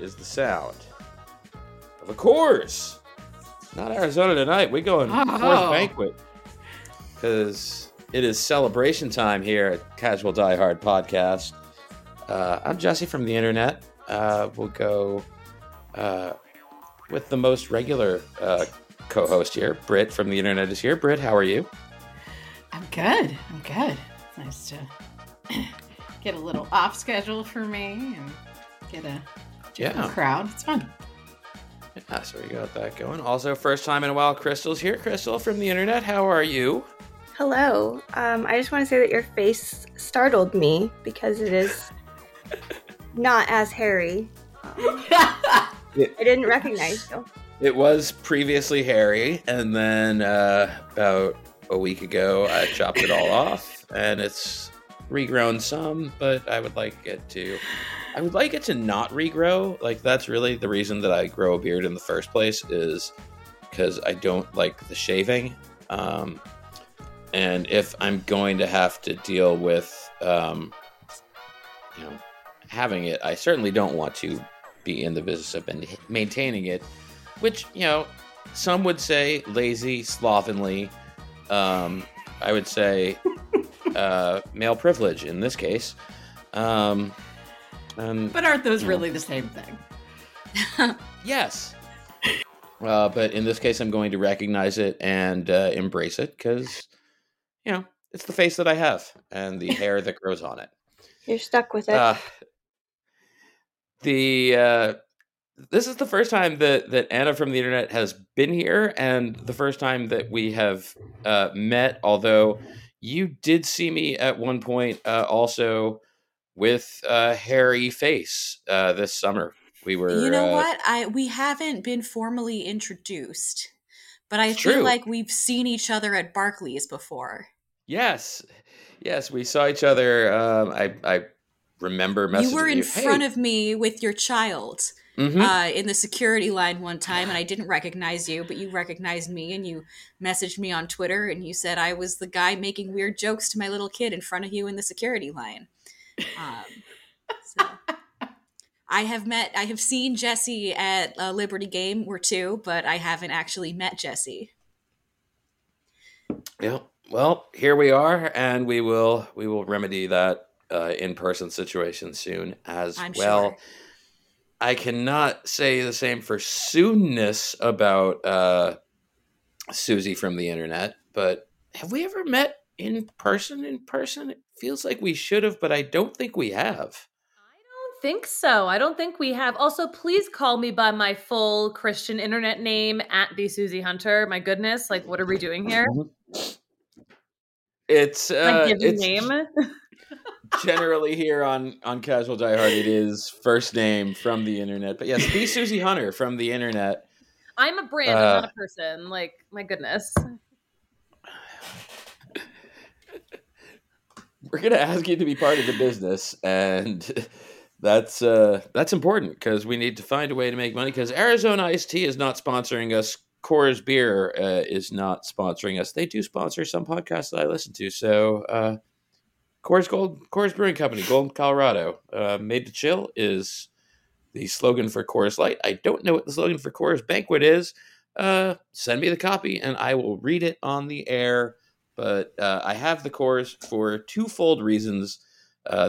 Is the sound of a Coors. Not Arizona tonight. We're going Coors Banquet because it is celebration time here at Casual Die Hard Podcast. I'm Jesse from the internet. We'll go with the most regular co-host here. Britt from the internet is here. Britt, how are you? I'm good. Nice to get a little off schedule for me and get a crowd. It's fun. Yeah, so we got that going. Also, first time in a while, Crystal's here. Crystal from the internet, how are you? Hello. I just want to say that your face startled me because it is not as hairy. I didn't recognize you. It was previously hairy, and then about a week ago, I chopped it all off, and it's regrown some, but I would like it to not regrow. Like, that's really the reason that I grow a beard in the first place, is because I don't like the shaving. And if I'm going to have to deal with, having it, I certainly don't want to be in the business of maintaining it, which, some would say lazy, slovenly. I would say male privilege in this case. But aren't those really the same thing? Yes. But in this case, I'm going to recognize it and embrace it because, it's the face that I have and the hair that grows on it. You're stuck with it. This is the first time that Anna from the internet has been here and the first time that we have met, although you did see me at one point also with a hairy face this summer. We were... You know what? We haven't been formally introduced, but I feel like we've seen each other at Barclays before. Yes, we saw each other. I remember messaging you. You were in front of me with your child in the security line one time, and I didn't recognize you, but you recognized me, and you messaged me on Twitter, and you said I was the guy making weird jokes to my little kid in front of you in the security line. So I have seen Jesse at a Liberty game or two, but I haven't actually met Jesse. Yeah. Well, here we are, and we will remedy that in-person situation soon as I'm well. Sure. I cannot say the same for soonness about Susie from the internet, but have we ever met in person? It feels like we should have, but I don't think we have. I don't think so. I don't think we have. Also, please call me by my full Christian internet name at the Susie Hunter. My goodness, like, what are we doing here? It's it's name. Generally here on Casual Die Hard, it is first name from the internet. But yes, the Susie Hunter from the internet. I'm a brand, I'm not a person. Like, my goodness. We're going to ask you to be part of the business, and that's important because we need to find a way to make money because Arizona Iced Tea is not sponsoring us. Coors Beer is not sponsoring us. They do sponsor some podcasts that I listen to. So Coors Brewing Company, Golden, Colorado. Made to Chill is the slogan for Coors Light. I don't know what the slogan for Coors Banquet is. Send me the copy, and I will read it on the air. But I have the Coors for twofold reasons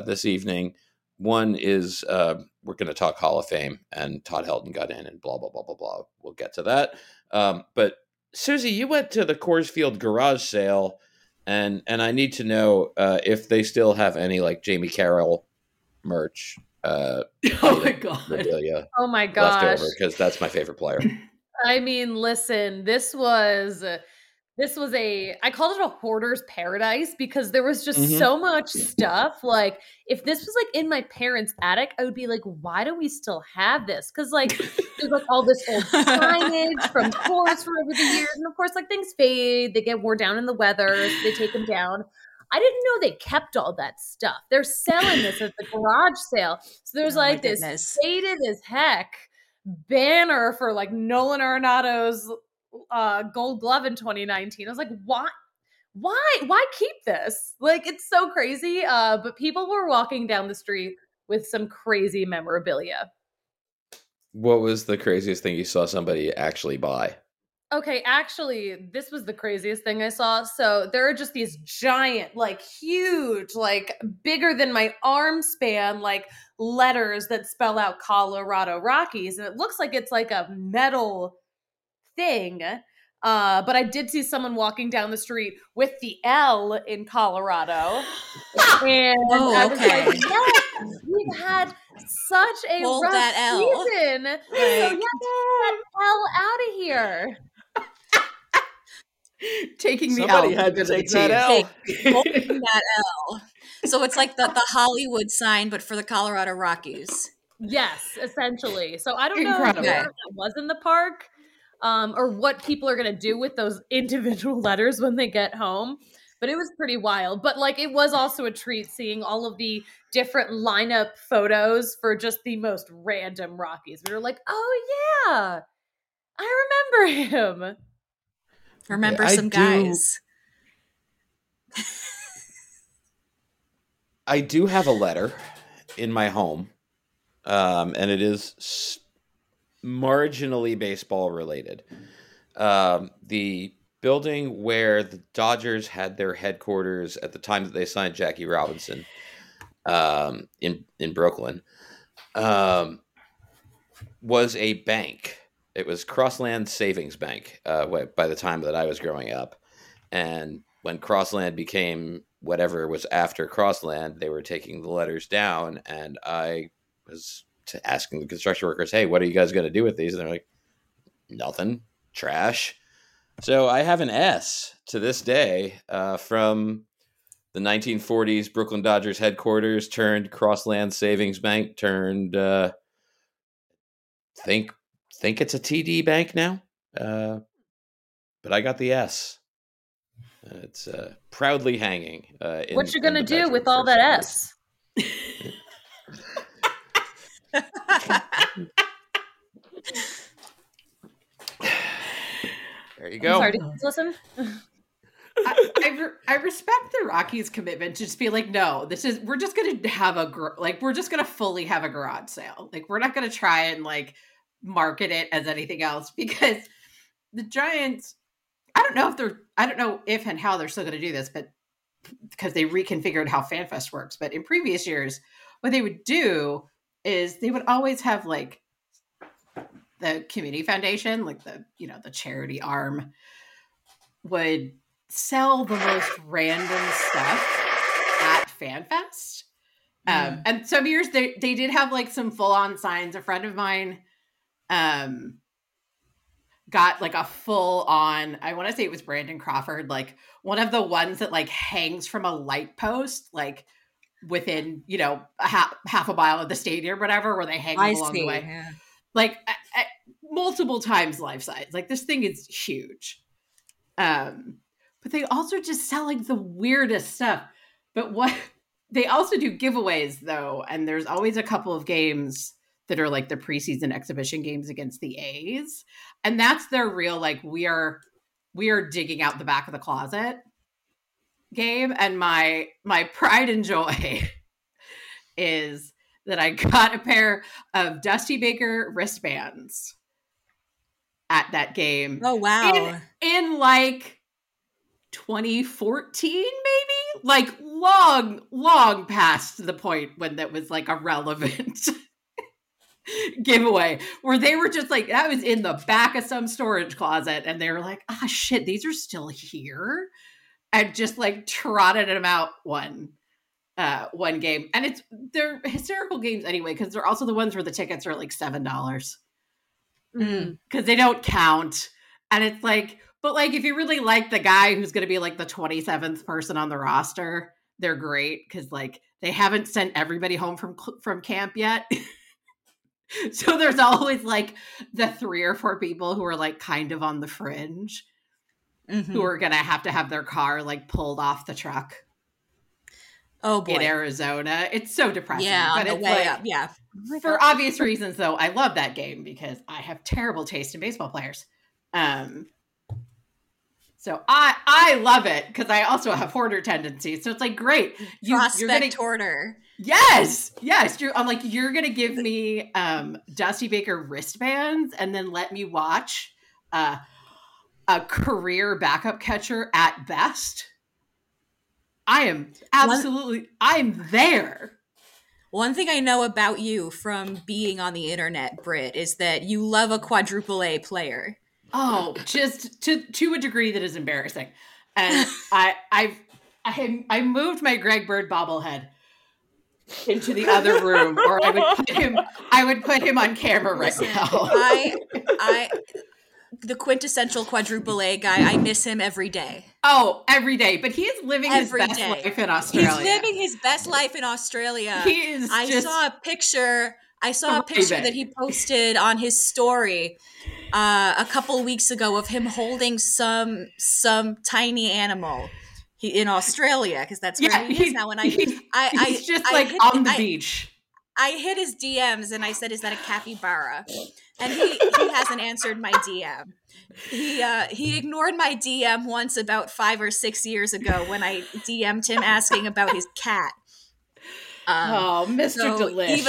this evening. One is we're going to talk Hall of Fame, and Todd Helton got in, and blah, blah, blah, blah, blah. We'll get to that. But Susie, you went to the Coors Field garage sale, and I need to know if they still have any, like, Jamie Carroll merch. Oh, my God. Oh, my gosh. Leftover, because that's my favorite player. I mean, listen, this was... This was I called it a hoarder's paradise because there was just so much stuff. Like, if this was like in my parents' attic, I would be like, why do we still have this? Because like there's like all this old signage from tours from over the years. And of course, like things fade, they get worn down in the weather, so they take them down. I didn't know they kept all that stuff. They're selling this at the garage sale. So there's like this faded as heck banner for like Nolan Arenado's Gold Glove in 2019. I was like, why keep this? Like, it's so crazy. But people were walking down the street with some crazy memorabilia. What was the craziest thing you saw somebody actually buy? Okay, actually, this was the craziest thing I saw. So there are just these giant, like huge, like bigger than my arm span, like letters that spell out Colorado Rockies. And it looks like it's like a metal thing. But I did see someone walking down the street with the L in Colorado. And I was like, yes, we've had such a rough season. Like, so yes, get that L out of here. Taking the L. Somebody had to take that L. Taking that L. So it's like the Hollywood sign, but for the Colorado Rockies. Yes, essentially. So I don't know where that was in the park. Or what people are going to do with those individual letters when they get home. But it was pretty wild. But like, it was also a treat seeing all of the different lineup photos for just the most random Rockies. We were like, oh yeah, I remember him. Remember some guys. I do have a letter in my home. And it is marginally baseball related. The building where the Dodgers had their headquarters at the time that they signed Jackie Robinson in Brooklyn was a bank. It was Crossland Savings Bank by the time that I was growing up. And when Crossland became whatever was after Crossland, they were taking the letters down, and I was asking the construction workers, hey, what are you guys going to do with these? And they're like, nothing, trash. So I have an S to this day from the 1940s Brooklyn Dodgers headquarters turned Crossland Savings Bank turned think it's a TD Bank now, but I got the S. It's proudly hanging. What you gonna do with all that S? There you go. I'm sorry, did you listen? I respect the Rockies' commitment to just be like, no, we're just going to have we're just going to fully have a garage sale. Like, we're not going to try and like market it as anything else, because the Giants, I don't know if and how they're still going to do this, but because they reconfigured how FanFest works. But in previous years, what they would do is they would always have like the community foundation, like the charity arm would sell the most random stuff at FanFest. And some years they did have like some full on signs. A friend of mine got like a full on, I want to say it was Brandon Crawford, like one of the ones that like hangs from a light post, like within, half a mile of the stadium or whatever, where they hang along the way. Yeah. Like multiple times life size. Like, this thing is huge. But they also just sell like the weirdest stuff. But what they also do giveaways though. And there's always a couple of games that are like the preseason exhibition games against the A's. And that's their real, like, we are digging out the back of the closet game. And my pride and joy is that I got a pair of Dusty Baker wristbands at that game. Oh wow. In like 2014 maybe? Like long past the point when that was like a relevant giveaway, where they were just like, that was in the back of some storage closet, and they were like, ah shit, these are still here. And just like trotted them out one game. And they're hysterical games anyway, because they're also the ones where the tickets are like $7 because they don't count. And it's like, but like, if you really like the guy who's going to be like the 27th person on the roster, they're great. Cause like they haven't sent everybody home from camp yet. So there's always like the 3 or 4 people who are like kind of on the fringe, mm-hmm. who are going to have their car like pulled off the truck. Oh boy. In Arizona. It's so depressing. Yeah. But it's like, up. Yeah. For obvious reasons though, I love that game because I have terrible taste in baseball players. So I love it because I also have hoarder tendencies. So it's like, great. Prospect hoarder. Yes. Yes. I'm like, you're going to give me Dusty Baker wristbands and then let me watch a career backup catcher at best. I am absolutely, I'm there. One thing I know about you from being on the internet, Britt, is that you love a quadruple A player. Oh, just to a degree that is embarrassing. And I moved my Greg Bird bobblehead into the other room, or I would put him on camera right now. I the quintessential quadruple A guy. I miss him every day. Oh, every day. But he is living his best life in Australia. He's living his best life in Australia. He is. I saw a picture that he posted on his story a couple weeks ago of him holding some tiny animal in Australia, because that's where he is now. And he's just on the beach. I hit his DMs and I said, "Is that a capybara?" And he hasn't answered my DM. He ignored my DM once about 5 or 6 years ago when I DM'd him asking about his cat. Mr. Delicious.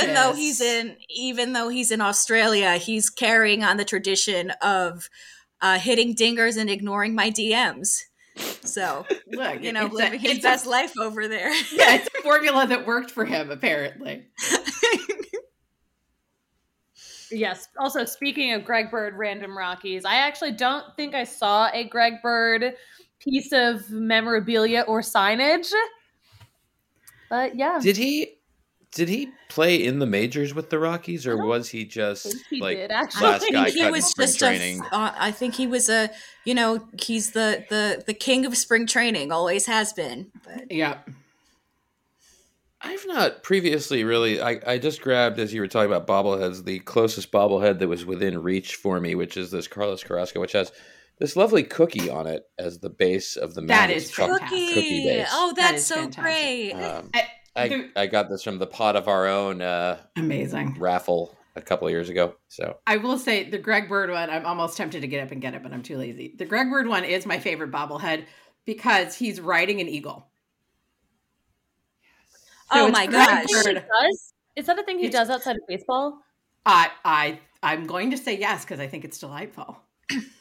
Even though he's in Australia, he's carrying on the tradition of hitting dingers and ignoring my DMs. So, look, you know, living his best life over there. Yeah, it's a formula that worked for him, apparently. Yes. Also, speaking of Greg Bird, Random Rockies, I actually don't think I saw a Greg Bird piece of memorabilia or signage. But yeah, did he play in the majors with the Rockies, or was he just last guy cut in spring training? I think he was he's the king of spring training, always has been. But. Yeah, I've not previously really. I just grabbed, as you were talking about bobbleheads, the closest bobblehead that was within reach for me, which is this Carlos Carrasco, which has this lovely cookie on it as the base of the Magic. That is cookie base. Oh, that's so fantastic. Great. I got this from the Pot of Our Own amazing raffle a couple of years ago. So I will say the Greg Bird one, I'm almost tempted to get up and get it, but I'm too lazy. The Greg Bird one is my favorite bobblehead because he's riding an eagle. Yes. So oh my gosh. Is that a thing he does outside of baseball? I'm going to say yes because I think it's delightful.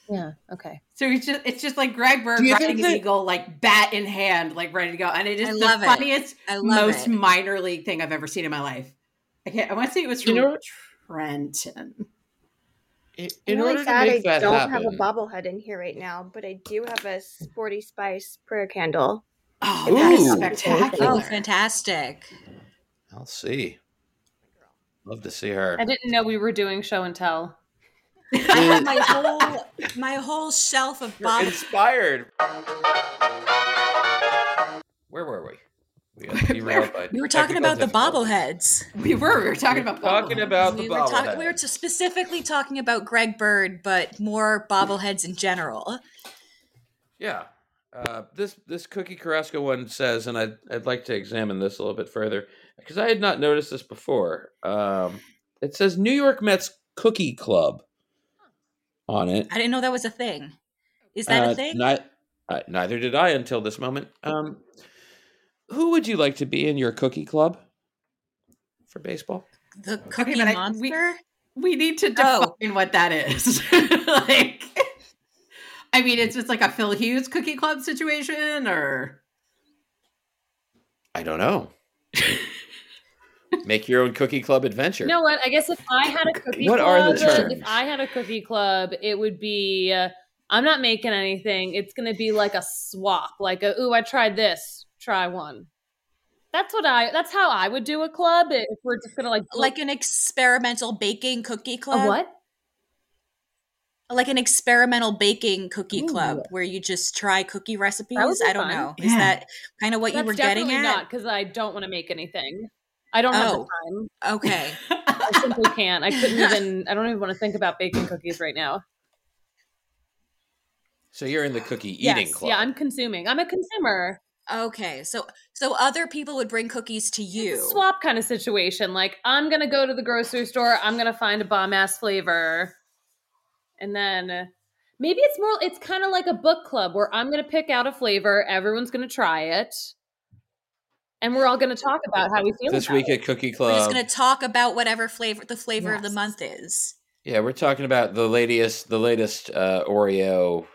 Yeah. Okay. So it's just like Greg Bird riding an eagle, like bat in hand, like ready to go, and it is the funniest, most minor league thing I've ever seen in my life. I want to say it was from Trenton. I don't have a bobblehead in here right now, but I do have a Sporty Spice prayer candle. Oh, that is spectacular! Oh, fantastic! I'll see. Love to see her. I didn't know we were doing show and tell. I have my whole shelf of bobbleheads. Inspired. Where were we? We were talking about the bobbleheads. We were talking about bobbleheads. We were specifically talking about Greg Bird, but more bobbleheads in general. Yeah. This Cookie Carrasco one says, and I'd like to examine this a little bit further because I had not noticed this before. It says New York Mets Cookie Club on it. I didn't know that was a thing. Is that a thing? Neither did I until this moment. Who would you like to be in your cookie club for baseball? The Cookie Monster? We need to define what that is. I mean, it's just like a Phil Hughes cookie club situation, or I don't know. Make your own cookie club adventure. You know what? I guess if I had a cookie club, what are the terms? If I had a cookie club, it would be, I'm not making anything. It's going to be like a swap, like a, ooh, I tried this, try one. That's how I would do a club. If we're just going to like an experimental baking cookie club. A what? Like an experimental baking cookie club where you just try cookie recipes. I don't know. Yeah. Is that kind of what you were getting at? Not because I don't want to make anything. I don't have the time. Okay. I simply can't. I don't even want to think about baking cookies right now. So you're in the cookie eating club. Yeah, I'm consuming. I'm a consumer. Okay. So other people would bring cookies to you. It's a swap kind of situation. Like, I'm going to go to the grocery store. I'm going to find a bomb ass flavor. And then maybe it's kind of like a book club where I'm going to pick out a flavor. Everyone's going to try it. And we're all going to talk about how we feel this week at Cookie Club. We're just going to talk about whatever flavor of the month is. Yeah, we're talking about the latest Oreo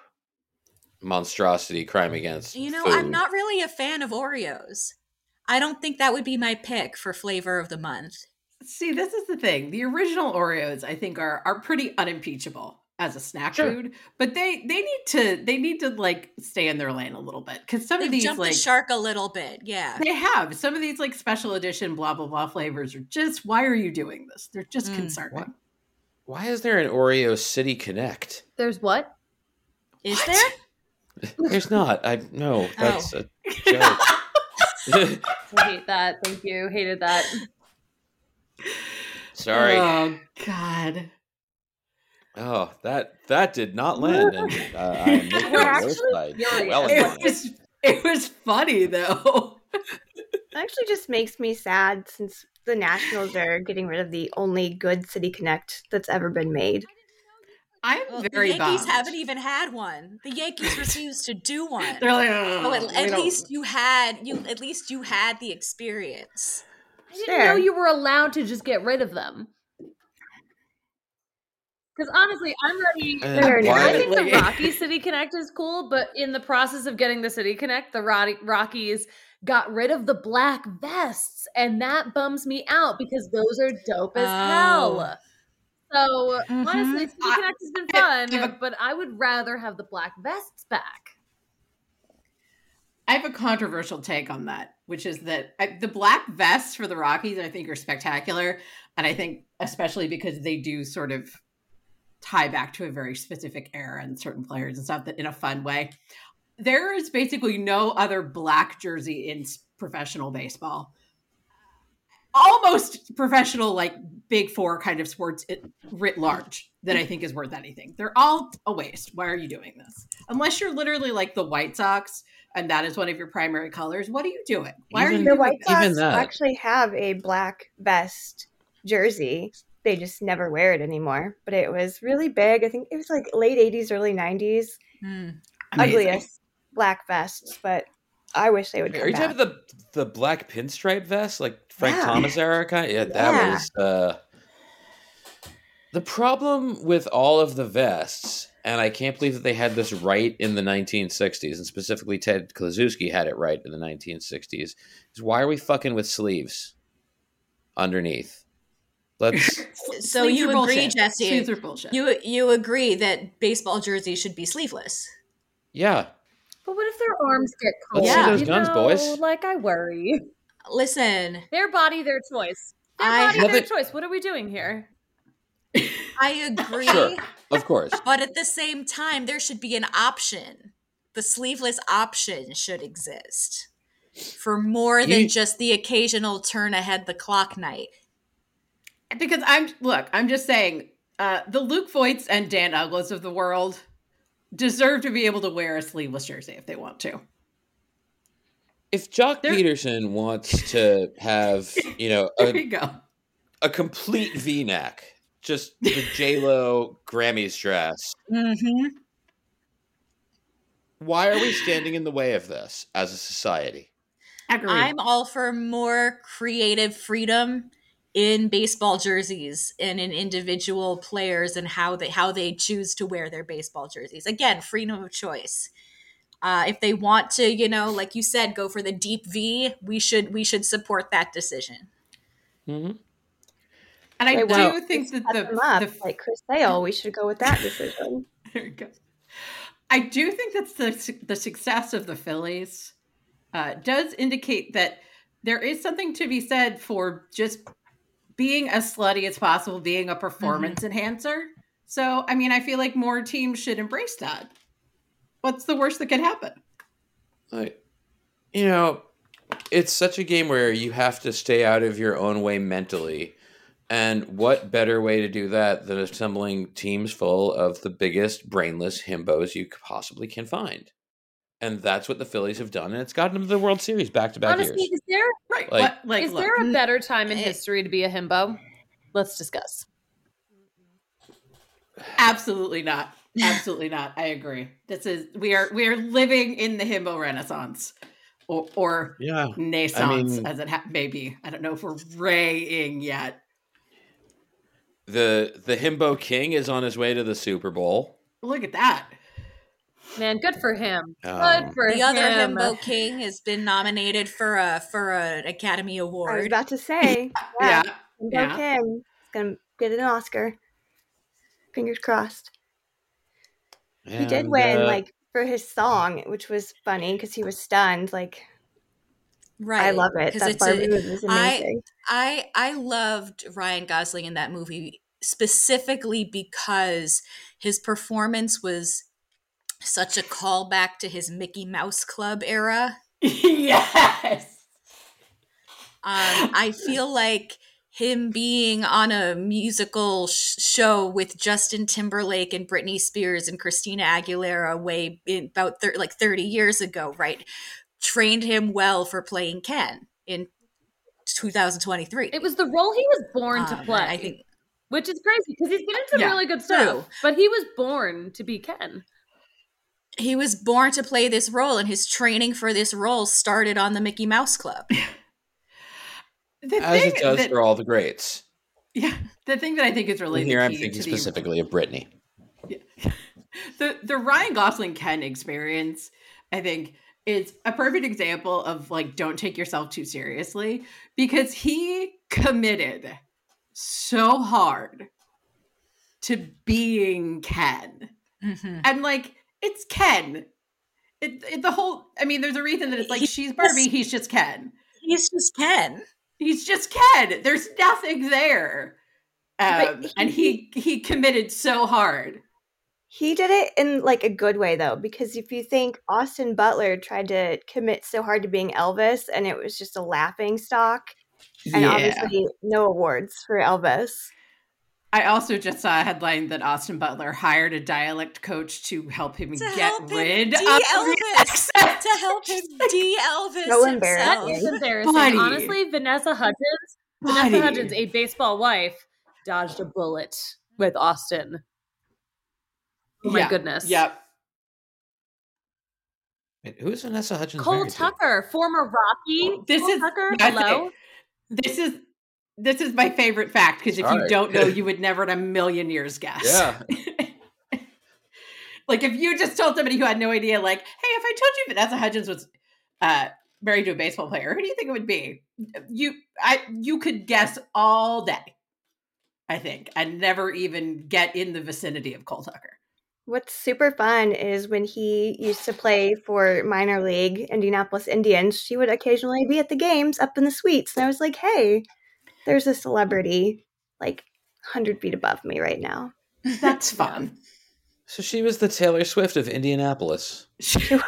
monstrosity crime against food. I'm not really a fan of Oreos. I don't think that would be my pick for flavor of the month. See, this is the thing. The original Oreos, I think, are pretty unimpeachable as a snack food, but they need to like stay in their lane a little bit, because some of these jumped the shark a little bit. Yeah, they have some of these like special edition blah blah blah flavors are just, why are you doing this? They're just concerning. What? Why is there an Oreo City Connect? There's what? Is there? There's not. I know that's a joke. I hate that. Thank you. Hated that. Sorry. Oh God. Oh, that did not land. And, it was funny though. It actually just makes me sad, since the Nationals are getting rid of the only good City Connect that's ever been made. The Yankees haven't even had one. The Yankees refused to do one. They're like, at least you had the experience. I didn't know you were allowed to just get rid of them. Because honestly, I'm ready. I think the Rockies City Connect is cool, but in the process of getting the City Connect, the Rockies got rid of the black vests, and that bums me out because those are dope as hell. So honestly, City Connect has been fun, but I would rather have the black vests back. I have a controversial take on that, which is that the black vests for the Rockies, I think, are spectacular, and I think especially because they do sort of tie back to a very specific era and certain players and stuff, that in a fun way. There is basically no other black jersey in professional baseball. Almost professional, like Big Four kind of sports writ large, that I think is worth anything. They're all a waste. Why are you doing this? Unless you're literally like the White Sox and that is one of your primary colors. What are you doing? Why are you doing that? The White Sox actually have a black vest jersey. They just never wear it anymore. But it was really big. I think it was like late 80s, early 90s. Mm. Ugliest black vests, but I wish they would come back. Are you talking about the black pinstripe vest, like Frank Thomas era? Yeah, that was... the problem with all of the vests, and I can't believe that they had this right in the 1960s, and specifically Ted Kluszewski had it right in the 1960s, is why are we fucking with sleeves underneath? So you agree, bullshit. Jesse? Sleeves are bullshit. You agree that baseball jerseys should be sleeveless? Yeah. But what if their arms get cold? Let's see those guns, boys. Like, I worry. Listen, their body, their choice. What are we doing here? I agree. Sure, of course. But at the same time, there should be an option. The sleeveless option should exist for more than just the occasional turn ahead the clock night. Because I'm just saying, the Luke Voigts and Dan Uglas of the world deserve to be able to wear a sleeveless jersey if they want to. If Jock Peterson wants to have, a complete V-neck, just the J-Lo Grammys dress, why are we standing in the way of this as a society? Agreed. I'm all for more creative freedom in baseball jerseys and in individual players and how they choose to wear their baseball jerseys. Again, freedom of choice. If they want to, like you said, go for the deep V, we should support that decision. Mm-hmm. And I think that Chris Sale, we should go with that decision. There you go. I do think that's the success of the Phillies does indicate that there is something to be said for just being as slutty as possible, being a performance enhancer. So, I mean, I feel like more teams should embrace that. What's the worst that could happen? Like, you know, it's such a game where you have to stay out of your own way mentally. And what better way to do that than assembling teams full of the biggest brainless himbos you possibly can find? And that's what the Phillies have done. And it's gotten them to the World Series back-to-back years. Honestly, is there a better time in history to be a himbo? Let's discuss. Absolutely not. Absolutely not. I agree. We are living in the himbo renaissance or naissance, I mean, as it may be. I don't know if we're raying yet. The himbo king is on his way to the Super Bowl. Look at that. Man, good for him. The other himbo king has been nominated for an Academy Award. I was about to say. Yeah. Yeah. King is going to get an Oscar. Fingers crossed. And he did win, for his song, which was funny because he was stunned. Like, right? I love it. That Barbie movie was amazing. I loved Ryan Gosling in that movie specifically because his performance was such a callback to his Mickey Mouse Club era. Yes. I feel like him being on a musical show with Justin Timberlake and Britney Spears and Christina Aguilera about 30 years ago, right, trained him well for playing Ken in 2023. It was the role he was born to play, I think, which is crazy because he's been in some really good stuff, but he was born to be Ken. He was born to play this role, and his training for this role started on the Mickey Mouse Club. As it does for all the greats. Yeah. The thing that I think is related here, I'm thinking specifically of Britney. Yeah. The Ryan Gosling Ken experience, I think, is a perfect example of don't take yourself too seriously, because he committed so hard to being Ken. Mm-hmm. And it's Ken. There's a reason that it's she's Barbie, he's just Ken. He's just Ken. He's just Ken. There's nothing there. He committed so hard. He did it in a good way, though, because if you think Austin Butler tried to commit so hard to being Elvis and it was just a laughing stock, and obviously no awards for Elvis. I also just saw a headline that Austin Butler hired a dialect coach to help him rid of the accent. To help him de-Elvis. So embarrassing. That is embarrassing. Buddy. Honestly, Vanessa Hudgens, a baseball wife, dodged a bullet with Austin. Oh my goodness. Yep. Wait, who is Vanessa Hudgens? Cole Tucker, former Rocky. Hello. This is my favorite fact, because if you don't know, you would never in a million years guess. Yeah. If you just told somebody who had no idea, hey, if I told you Vanessa Hudgens was married to a baseball player, who do you think it would be? You could guess all day, I think, and never even get in the vicinity of Cole Tucker. What's super fun is when he used to play for minor league Indianapolis Indians, she would occasionally be at the games up in the suites. And I was like, hey, there's a celebrity 100 feet above me right now. That's fun. So she was the Taylor Swift of Indianapolis. She was.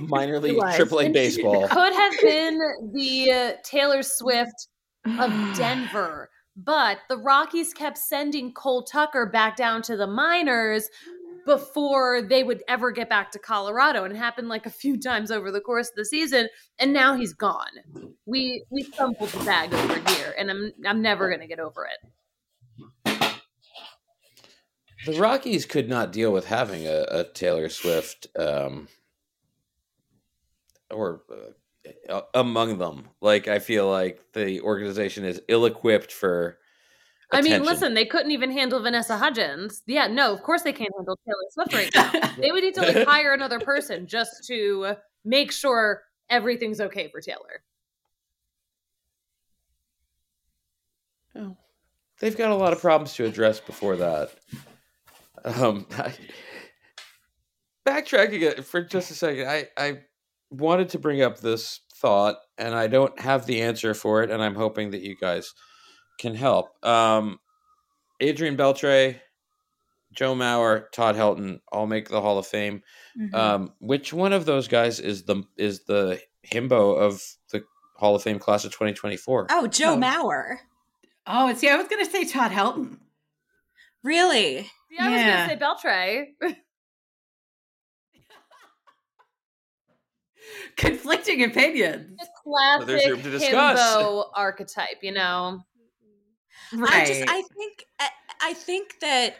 Minor league AAA baseball. She could have been the Taylor Swift of Denver, but the Rockies kept sending Cole Tucker back down to the minors before they would ever get back to Colorado, and it happened a few times over the course of the season, and now he's gone. We stumbled the bag over here, and I'm never gonna get over it. The Rockies could not deal with having a Taylor Swift or among them. I feel like the organization is ill-equipped for attention. I mean, listen, they couldn't even handle Vanessa Hudgens. Yeah, no, of course they can't handle Taylor Swift right now. They would need to hire another person just to make sure everything's okay for Taylor. Oh. They've got a lot of problems to address before that. Backtracking it for just a second, I wanted to bring up this thought, and I don't have the answer for it, and I'm hoping that you guys can help. Adrian Beltre Joe Mauer, Todd Helton, all make the Hall of Fame. Mm-hmm. Which one of those guys is the himbo of the Hall of Fame class of 2024? Oh, Joe Mauer. Oh, see, I was going to say Todd Helton. Really? Yeah, I was going to say Beltre. Conflicting opinions. The classic himbo archetype, you know? Right. I think that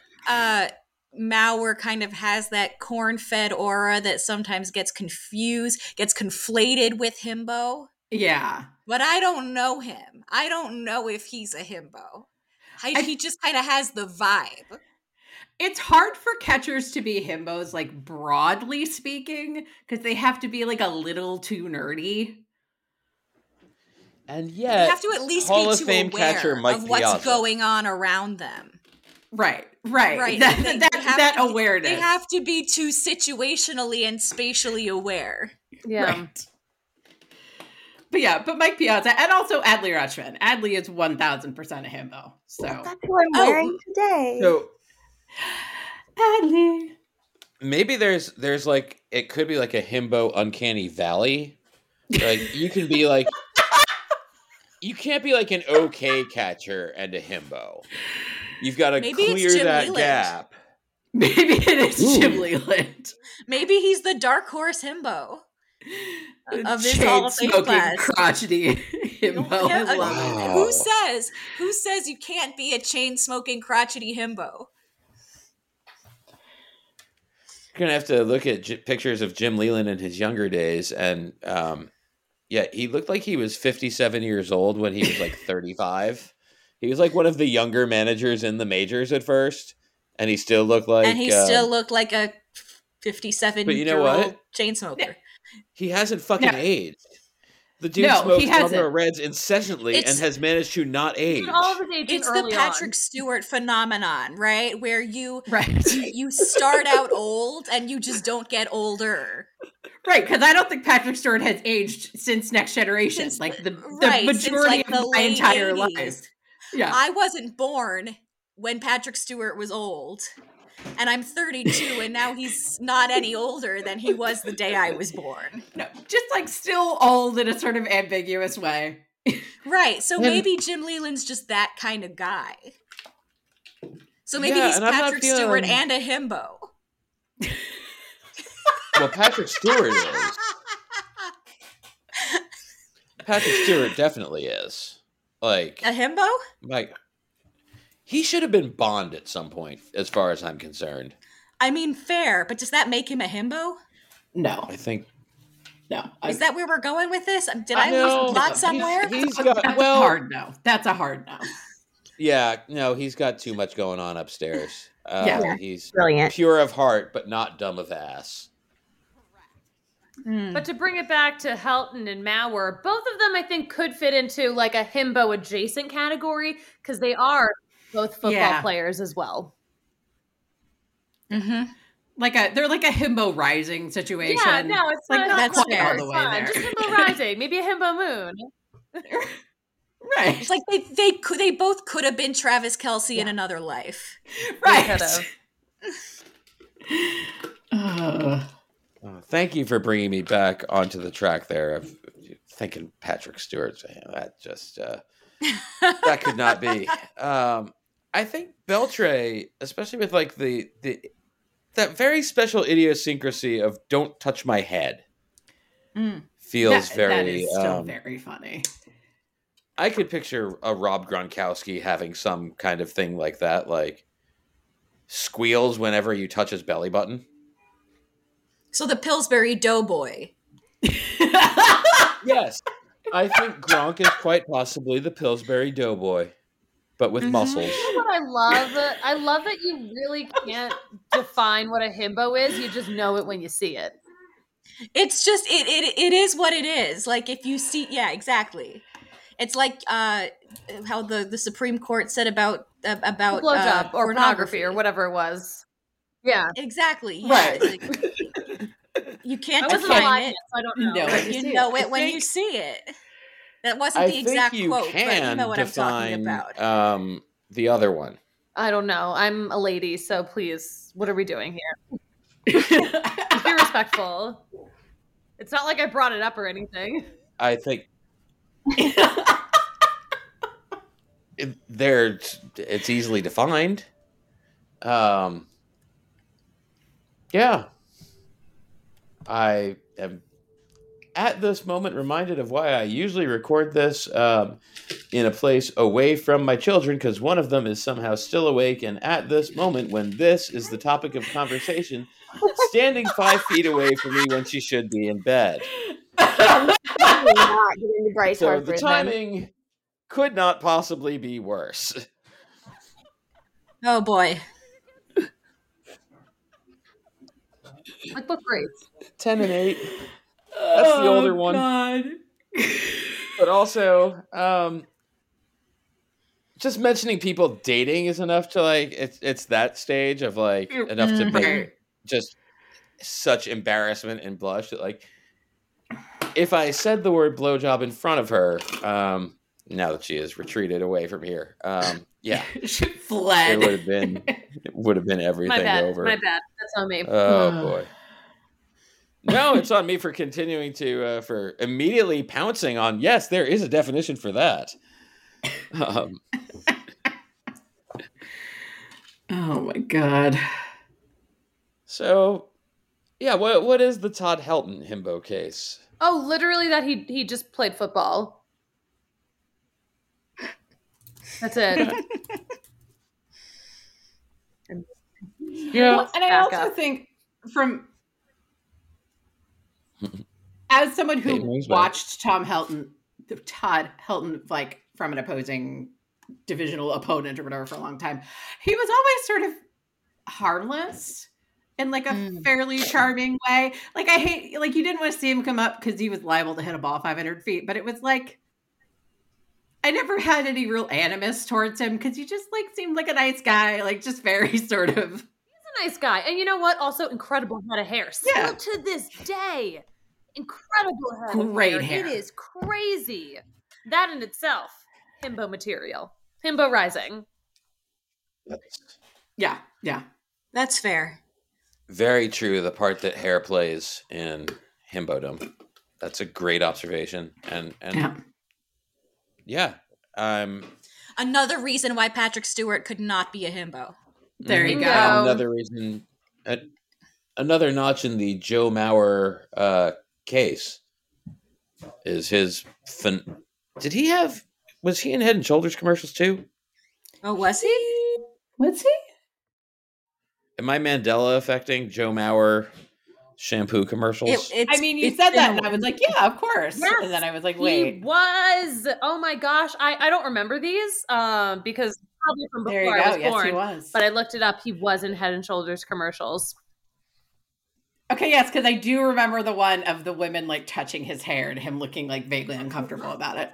Mauer kind of has that corn-fed aura that sometimes gets confused, gets conflated with himbo. Yeah. But I don't know him. I don't know if he's a himbo. He just kind of has the vibe. It's hard for catchers to be himbos, like, broadly speaking, because they have to be, like, a little too nerdy. And yet, you have to at least Hall be too aware of what's going on around them. Right. That awareness. They have to be too situationally and spatially aware. Yeah. Right. But Mike Piazza, and also Adley Rutschman. Adley is 1,000% a himbo. So that's who I'm wearing today. So Adley. Maybe there's like, it could be like a himbo uncanny valley. Like you can be like, you can't be like an okay catcher and a himbo. You've got to clear that gap. Maybe it is Jim Leyland. Maybe he's the dark horse himbo. Of this Hall of Fame class, crotchety himbo. Wow. Who says you can't be a chain smoking crotchety himbo? You're gonna have to look at pictures of Jim Leyland in his younger days, and he looked like he was 57 years old when he was like 35. He was like one of the younger managers in the majors at first, and he still looked like a 57-year-old chain smoker. Yeah. He hasn't fucking aged. The dude smokes Marlboro Reds incessantly and has managed to not age. It's the Patrick Stewart phenomenon, right? Where you start out old and you just don't get older. Right, because I don't think Patrick Stewart has aged since Next Generation. Since the majority of my entire 80s. Life. Yeah. I wasn't born when Patrick Stewart was old. And I'm 32, and now he's not any older than he was the day I was born. No, just like still old in a sort of ambiguous way. Right. So maybe Jim Leland's just that kind of guy. So maybe he's Patrick Stewart and a himbo. Well, Patrick Stewart is. Patrick Stewart definitely is. Like a himbo? Like. He should have been Bond at some point, as far as I'm concerned. I mean, fair, but does that make him a himbo? No. I think... No. Is that where we're going with this? Did I lose the plot somewhere? That's a hard no. That's a hard no. Yeah, no, he's got too much going on upstairs. He's brilliant. Pure of heart, but not dumb of ass. Mm. But to bring it back to Helton and Mauer, both of them, I think, could fit into like a himbo adjacent category, because they are... both football players as well. Mm-hmm. They're like a himbo rising situation. Yeah, no, it's like not that's fair. All the way there. Just himbo rising, maybe a himbo moon. Right. It's like they both could have been Travis Kelce in another life. Right. Could have. Thank you for bringing me back onto the track there of thinking Patrick Stewart. That just. That could not be. I think Beltre, especially with like the that very special idiosyncrasy of "don't touch my head," feels very. That is still very funny. I could picture a Rob Gronkowski having some kind of thing like that, like squeals whenever you touch his belly button. So the Pillsbury Doughboy. Yes. I think Gronk is quite possibly the Pillsbury Doughboy, but with muscles. You know what I love? I love that you really can't define what a himbo is. You just know it when you see it. It's just, it is what it is. Like if you see, yeah, exactly. It's like how the Supreme Court said about blowjob or pornography or whatever it was. Yeah. Exactly. Yeah. Right. Like, you can't define it. I don't know. You know it when you see it. That wasn't the exact quote, but you know what I'm talking about. The other one. I don't know. I'm a lady, so please, what are we doing here? Be respectful. It's not like I brought it up or anything. I think it's easily defined. Yeah. I am at this moment reminded of why I usually record this in a place away from my children, because one of them is somehow still awake. And at this moment, when this is the topic of conversation, standing 5 feet away from me when she should be in bed. I'm not getting the Bryce Harper. So the timing could not possibly be worse. Oh, boy. Like what grades? 10 and 8. That's the older one. God. But also, just mentioning people dating is enough to like it's that stage of like enough to make just such embarrassment and blush that like if I said the word blowjob in front of her, now that she has retreated away from here, yeah, she fled. It would have been everything. My bad. That's on me. Oh boy. No, it's on me for continuing to for immediately pouncing on. Yes, there is a definition for that. Oh my God. So, yeah, what is the Todd Helton himbo case? Oh, literally that he just played football. That's it. Yeah, well, and I also think as someone who watched Todd Helton, like from an opposing divisional opponent or whatever for a long time, he was always sort of harmless in like a fairly charming way. Like I hate, like you didn't want to see him come up because he was liable to hit a ball 500 feet, but it was like, I never had any real animus towards him because he just like seemed like a nice guy, like just very sort of. Nice guy. And you know what? Also incredible head of hair. Yeah. Still to this day. Incredible head of hair. Hair. It is crazy. That in itself. Himbo material. Himbo rising. Yeah. Yeah. That's fair. Very true. The part that hair plays in himbodom. That's a great observation. And yeah. Another reason why Patrick Stewart could not be a himbo. There you go. Another reason, another notch in the Joe Mauer case is his. Was he in Head and Shoulders commercials too? Oh, was he? Was he? Am I Mandela affecting Joe Mauer shampoo commercials? You said that, and I was like, yeah, of course. Yes, and then I was like, wait, he was. Oh my gosh, I don't remember these because. Probably from before I was born, yes, he was. But I looked it up. He was in Head and Shoulders commercials. Okay, yes, because I do remember the one of the women like touching his hair and him looking like vaguely uncomfortable about it.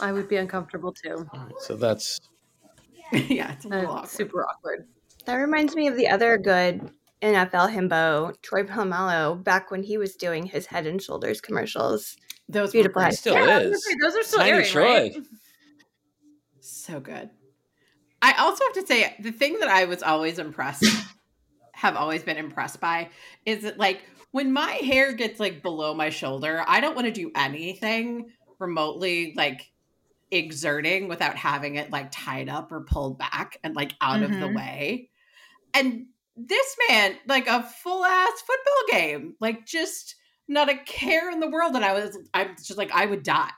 I would be uncomfortable too. Right, so that's yeah, it's a little awkward. Super awkward. That reminds me of the other good NFL himbo, Troy Polamalu, back when he was doing his Head and Shoulders commercials. Those beautiful eyes still is. Those are still airing, right? So good. I also have to say the thing that I was always impressed by is that like when my hair gets like below my shoulder, I don't want to do anything remotely like exerting without having it like tied up or pulled back and like out of the way. And this man, like a full ass football game, like just not a care in the world. And I'm just like, I would die.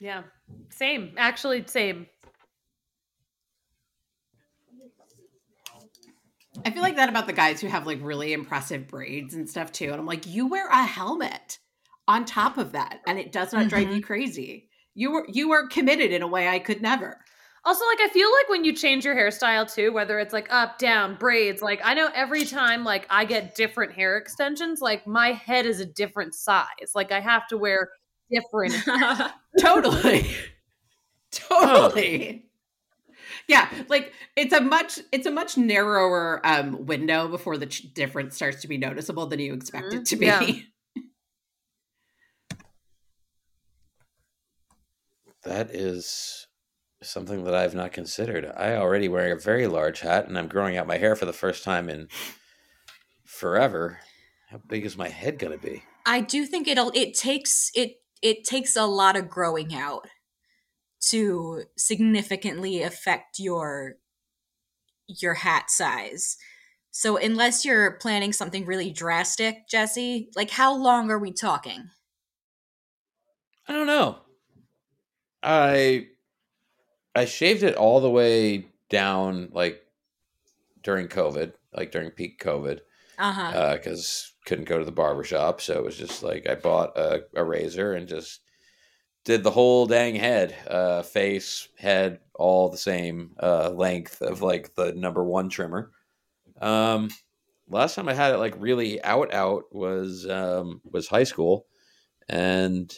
Yeah. Same. Actually, same. I feel like that about the guys who have like really impressive braids and stuff too. And I'm like, you wear a helmet on top of that and it does not drive you crazy. You are committed in a way I could never. Also, like, I feel like when you change your hairstyle too, whether it's like up, down, braids, like I know every time like I get different hair extensions, like my head is a different size. Like I have to wear different. Totally. Yeah, like it's a much narrower window before the difference starts to be noticeable than you expect it to be. Yeah. That is something that I've not considered. I already wear a very large hat, and I'm growing out my hair for the first time in forever. How big is my head going to be? I do think it takes a lot of growing out to significantly affect your hat size. So unless you're planning something really drastic, Jesse, like how long are we talking? I don't know. I shaved it all the way down, like during COVID, like during peak COVID, because couldn't go to the barbershop. So it was just like I bought a razor and just did the whole dang head, face, head, all the same length of like the number one trimmer. Last time I had it like really out was high school, and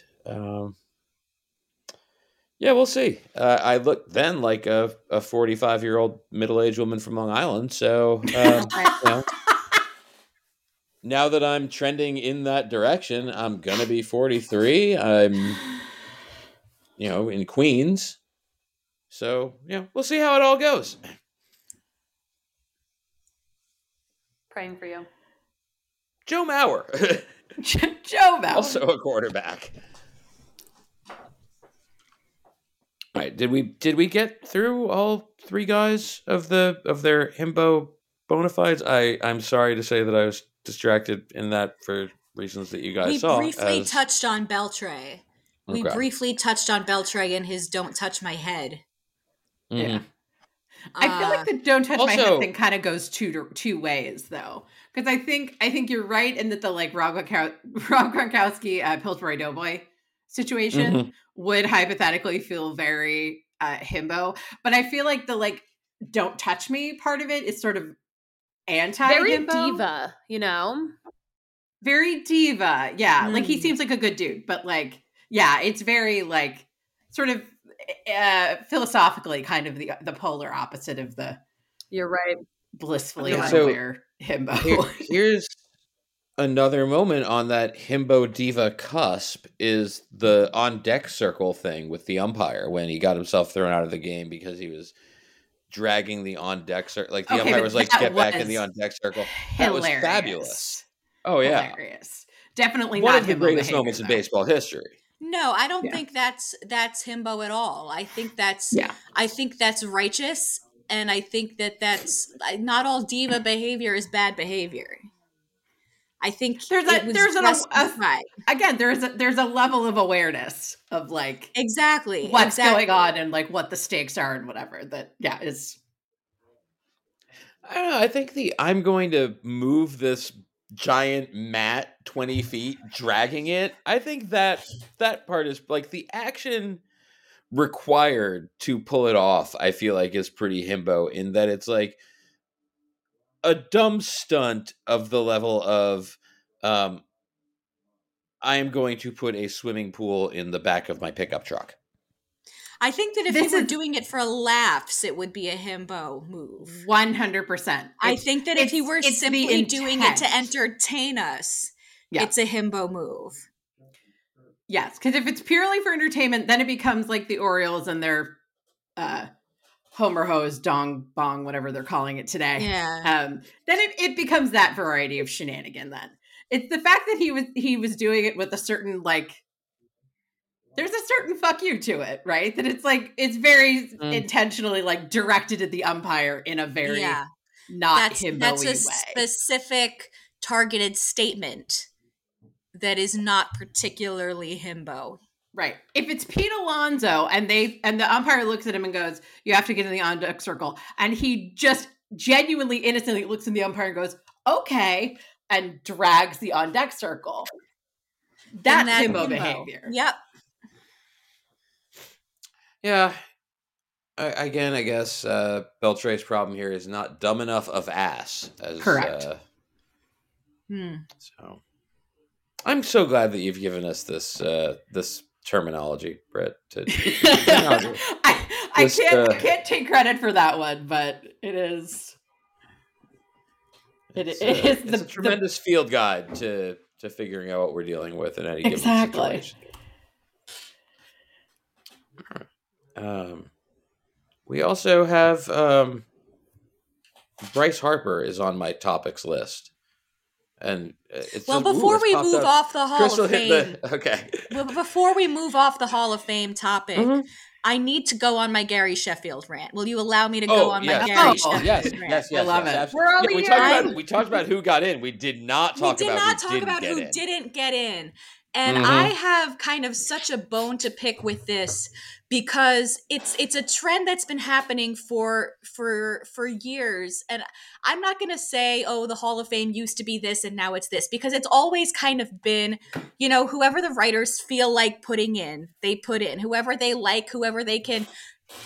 yeah, we'll see. I looked then like a 45-year-old middle-aged woman from Long Island. So you know, now that I'm trending in that direction, I'm going to be 43. I'm, you know, in Queens. So, yeah, we'll see how it all goes. Praying for you. Joe Mauer. Joe Mauer. Also a quarterback. All right, did we get through all three guys of their himbo bona fides? I'm sorry to say that I was distracted in that for reasons that you guys saw. Touched on Beltre. We briefly touched on Beltre and his "Don't Touch My Head." Mm-hmm. Yeah, I feel like the "Don't Touch My Head" thing kind of goes two ways though, because I think you're right in that the like Rob Gronkowski Pillsbury Doughboy situation would hypothetically feel very himbo, but I feel like the like "don't touch me" part of it is sort of anti himbo, very diva, you know, very diva. Yeah, like he seems like a good dude, but like yeah, it's very like sort of philosophically kind of the polar opposite of the you're right blissfully unaware himbo. Here's another moment on that himbo diva cusp is the on deck circle thing with the umpire when he got himself thrown out of the game because he was dragging the on deck circle. Like the umpire was like, "Get back in the on deck circle." Hilarious. That was fabulous. Oh yeah, hilarious. Definitely one of the greatest moments in baseball history. No, I don't think that's himbo at all. I think that's I think that's righteous, and I think that's not all diva behavior is bad behavior. I think there's a level of awareness of like exactly what's going on and like what the stakes are and whatever that is. I don't know. I think I'm going to move this giant mat 20 feet, dragging it. I think that part is like the action required to pull it off. I feel like is pretty himbo in that it's like a dumb stunt of the level of I am going to put a swimming pool in the back of my pickup truck. I think that if they were doing it for laughs, it would be a himbo move. 100%. I think that if he were simply doing it to entertain us, it's a himbo move. Yes, because if it's purely for entertainment, then it becomes like the Orioles and their Homer hose, dong bong, whatever they're calling it today. Yeah. Then it becomes that variety of shenanigan. Then it's the fact that he was doing it with a certain like. There's a certain fuck you to it, right? That it's like it's very intentionally like directed at the umpire in a very not himbo-y way. That's a specific targeted statement that is not particularly himbo. Right. If it's Pete Alonso and the umpire looks at him and goes, "You have to get in the on deck circle," and he just genuinely innocently looks at the umpire and goes, "Okay," and drags the on deck circle. That's himbo behavior. Yep. Yeah. Again, I guess Beltre's problem here is not dumb enough of ass. Correct. So, I'm so glad that you've given us this this terminology, Brett. I can't take credit for that one, but it is. It's a tremendous field guide to figuring out what we're dealing with in any given situation. All right. We also have Bryce Harper is on my topics list. And it's well, just, before we move off the Hall Crystal of Fame, okay. Well, before we move off the Hall of Fame topic, I need to go on my Gary Sheffield rant. Will you allow me to go on my Gary Sheffield rant? Yes, I love it. We talked about who got in. We did not talk about who didn't get in. And I have kind of such a bone to pick with this because it's a trend that's been happening for years. And I'm not going to say, oh, the Hall of Fame used to be this and now it's this, because it's always kind of been, you know, whoever the writers feel like putting in, they put in. Whoever they like, whoever they can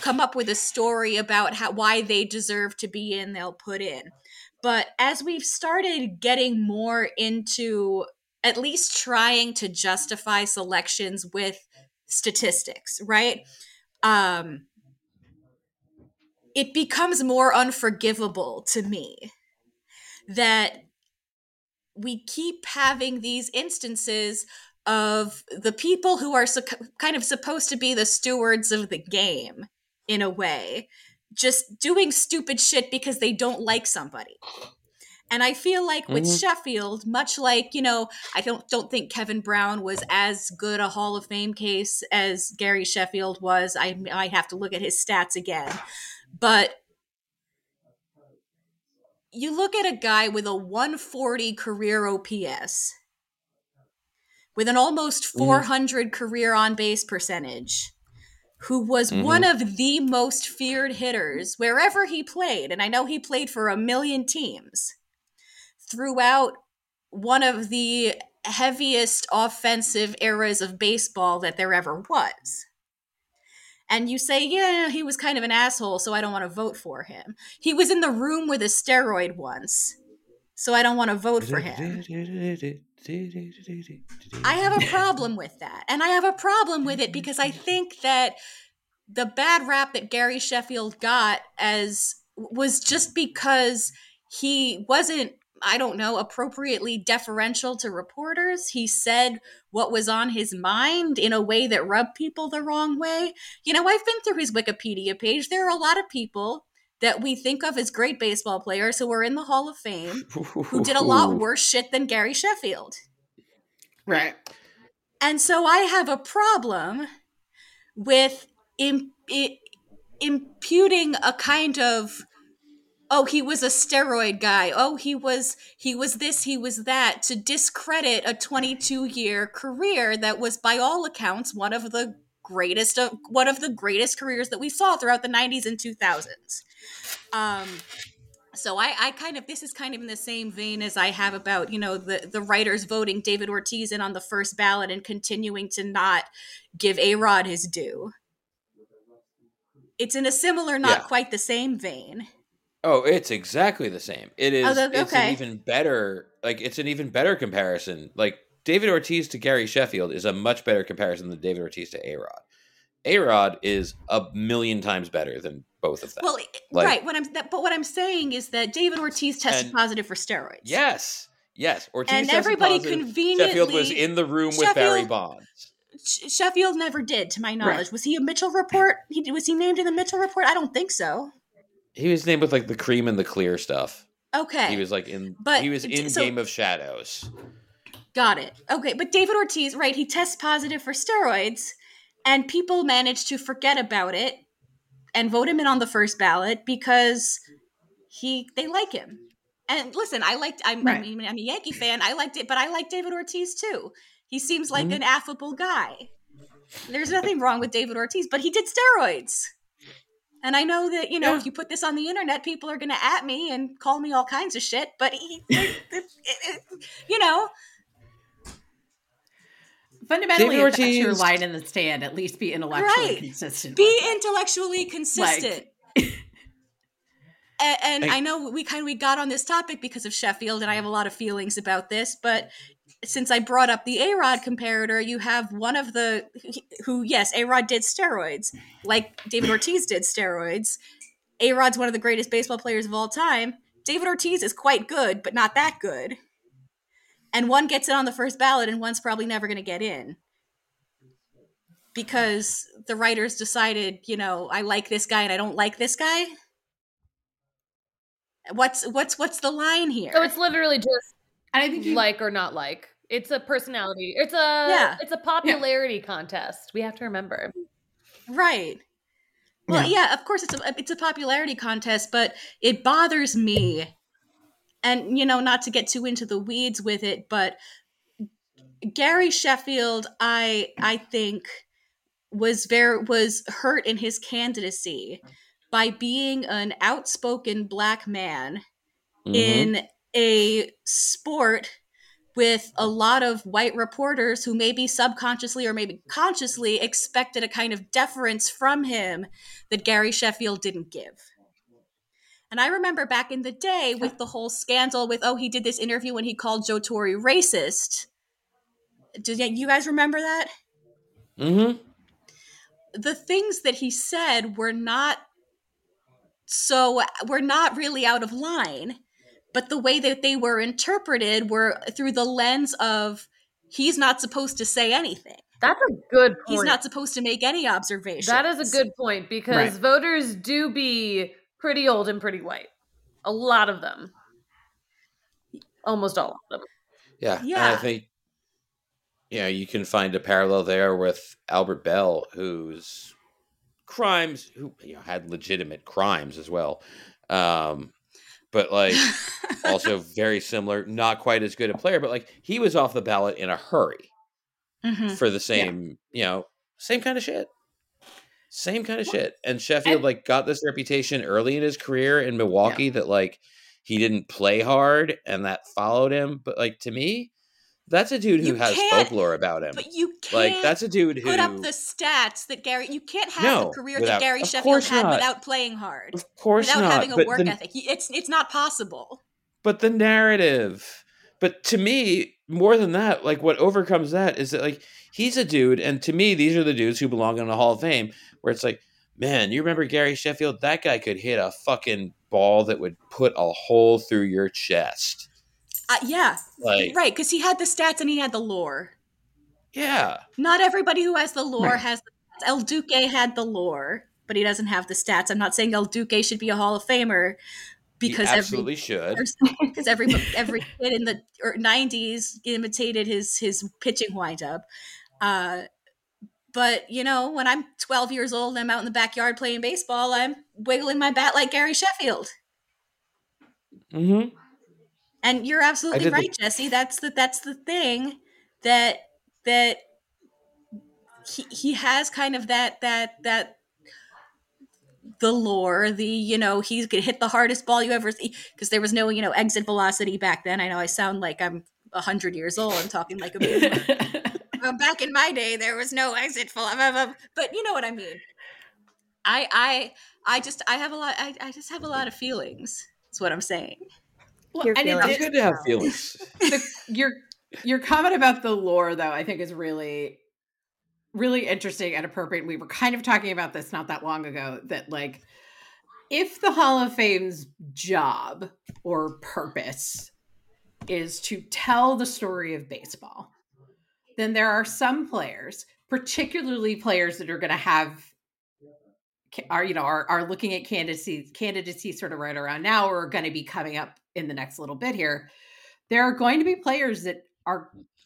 come up with a story about why they deserve to be in, they'll put in. But as we've started getting more into at least trying to justify selections with statistics, right? It becomes more unforgivable to me that we keep having these instances of the people who are kind of supposed to be the stewards of the game, in a way, just doing stupid shit because they don't like somebody. And I feel like with Sheffield, much like, you know, I don't think Kevin Brown was as good a Hall of Fame case as Gary Sheffield was. I have to look at his stats again. But you look at a guy with a 140 career OPS, with an almost 400 career on-base percentage, who was one of the most feared hitters wherever he played. And I know he played for a million teams. Throughout one of the heaviest offensive eras of baseball that there ever was. And you say, yeah, he was kind of an asshole, so I don't want to vote for him. He was in the room with a steroid once, so I don't want to vote for him. I have a problem with that. And I have a problem with it because I think that the bad rap that Gary Sheffield got was just because he wasn't, I don't know, appropriately deferential to reporters. He said what was on his mind in a way that rubbed people the wrong way. You know, I've been through his Wikipedia page. There are a lot of people that we think of as great baseball players who are in the Hall of Fame who did a lot worse shit than Gary Sheffield. Right. And so I have a problem with imputing a kind of, oh, he was a steroid guy. Oh, he was this, he was that, to discredit a 22-year career that was, by all accounts, one of the greatest careers that we saw throughout the 90s and 2000s. So I kind of, this is kind of in the same vein as I have about, you know, the writers voting David Ortiz in on the first ballot and continuing to not give A-Rod his due. It's in a similar, not quite the same vein. Oh, it's exactly the same. It is. Okay. It's an even better comparison. Like, David Ortiz to Gary Sheffield is a much better comparison than David Ortiz to A-Rod. A-Rod is a million times better than both of them. Well, like, right. What I'm saying is that David Ortiz tested positive for steroids. Yes. Ortiz and everybody positive. Conveniently Sheffield was in the room with Barry Bonds. Sheffield never did, to my knowledge. Right. Was he a Mitchell report? Was he named in the Mitchell report? I don't think so. He was named with, like, the cream and the clear stuff. Okay. He was, like, in Game of Shadows. Got it. Okay, but David Ortiz, right, he tests positive for steroids, and people managed to forget about it and vote him in on the first ballot because they like him. And listen, I mean, I'm a Yankee fan. I liked it, but I like David Ortiz, too. He seems like an affable guy. There's nothing wrong with David Ortiz, but he did steroids. And I know that, you know, if you put this on the internet, people are going to at me and call me all kinds of shit. But, you know. Fundamentally, if that's your line in the stand, at least be intellectually consistent. Be intellectually consistent. Like. and I know we got on this topic because of Sheffield, and I have a lot of feelings about this. But since I brought up the A-Rod comparator, you have one of the A-Rod did steroids, like David Ortiz did steroids. A-Rod's one of the greatest baseball players of all time. David Ortiz is quite good, but not that good. And one gets in on the first ballot, and one's probably never going to get in. because the writers decided, you know, I like this guy and I don't like this guy? What's the line here? So it's literally just, I think, like or not like. It's a personality. It's a it's a popularity contest. We have to remember. Right. Well, yeah, of course it's a popularity contest, but it bothers me. And, you know, not to get too into the weeds with it, but Gary Sheffield, I think was hurt in his candidacy by being an outspoken black man in a sport with a lot of white reporters who maybe subconsciously or maybe consciously expected a kind of deference from him that Gary Sheffield didn't give. And I remember back in the day with the whole scandal with, oh, he did this interview when he called Joe Torre racist. Do you guys remember that? Mm-hmm. The things that he said were not really out of line, but the way that they were interpreted were through the lens of he's not supposed to say anything. That's a good point. He's not supposed to make any observations. That is a good point, because voters do be pretty old and pretty white. A lot of them. Almost all of them. Yeah. And I think, you know, you can find a parallel there with Albert Bell, whose crimes, who, you know, had legitimate crimes as well. But, like, also very similar, not quite as good a player, but, like, he was off the ballot in a hurry for the same, you know, same kind of shit. And Sheffield, like, got this reputation early in his career in Milwaukee that, like, he didn't play hard, and that followed him. But, like, to me, that's a dude who has folklore about him. But you can't that's a dude who, put up the stats that Gary... You can't have the career that Gary Sheffield had without playing hard. Of course not. Without having a work ethic. It's not possible. But the narrative... But to me, more than that, like, what overcomes that is that, like, he's a dude, and to me, these are the dudes who belong in the Hall of Fame, where it's like, man, you remember Gary Sheffield? That guy could hit a fucking ball that would put a hole through your chest. Right, because he had the stats and he had the lore. Yeah. Not everybody who has the lore has the stats. El Duque had the lore, but he doesn't have the stats. I'm not saying El Duque should be a Hall of Famer, because he absolutely should. Because every kid in the 90s imitated his pitching windup. But, you know, when I'm 12 years old and I'm out in the backyard playing baseball, I'm wiggling my bat like Gary Sheffield. Mm-hmm. And you're absolutely right, Jesse. That's the thing that he has kind of that the lore, the, you know, he's going to hit the hardest ball you ever see, because there was no, you know, exit velocity back then. I know I sound like I'm 100 years old and talking like a baby. Back in my day, there was no exit velocity, but you know what I mean. I just have a lot of feelings. That's what I'm saying. Well, and it's good to have feelings. Your comment about the lore, though, I think is really, really interesting and appropriate. We were kind of talking about this not that long ago, that, like, if the Hall of Fame's job or purpose is to tell the story of baseball, then there are some players, particularly players that are going to have, are looking at candidacy sort of right around now, or are going to be coming up in the next little bit here. There are going to be players that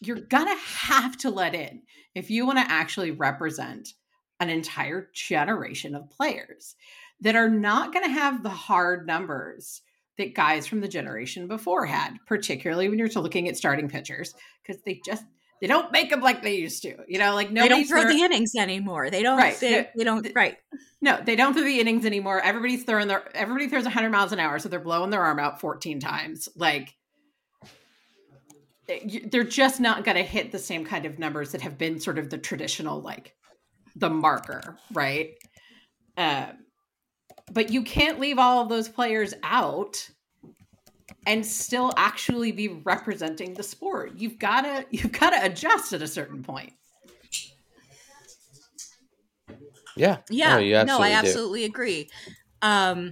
you're going to have to let in if you want to actually represent an entire generation of players that are not going to have the hard numbers that guys from the generation before had, particularly when you're looking at starting pitchers, because they don't make them like they used to, you know, like no, they don't throw the innings anymore. They don't, right. No, they don't throw the innings anymore. Everybody throws 100 miles an hour. So they're blowing their arm out 14 times. Like, they're just not going to hit the same kind of numbers that have been sort of the traditional, like the marker. Right. But you can't leave all of those players out and still actually be representing the sport. You've got to adjust at a certain point. Yeah. I absolutely agree. That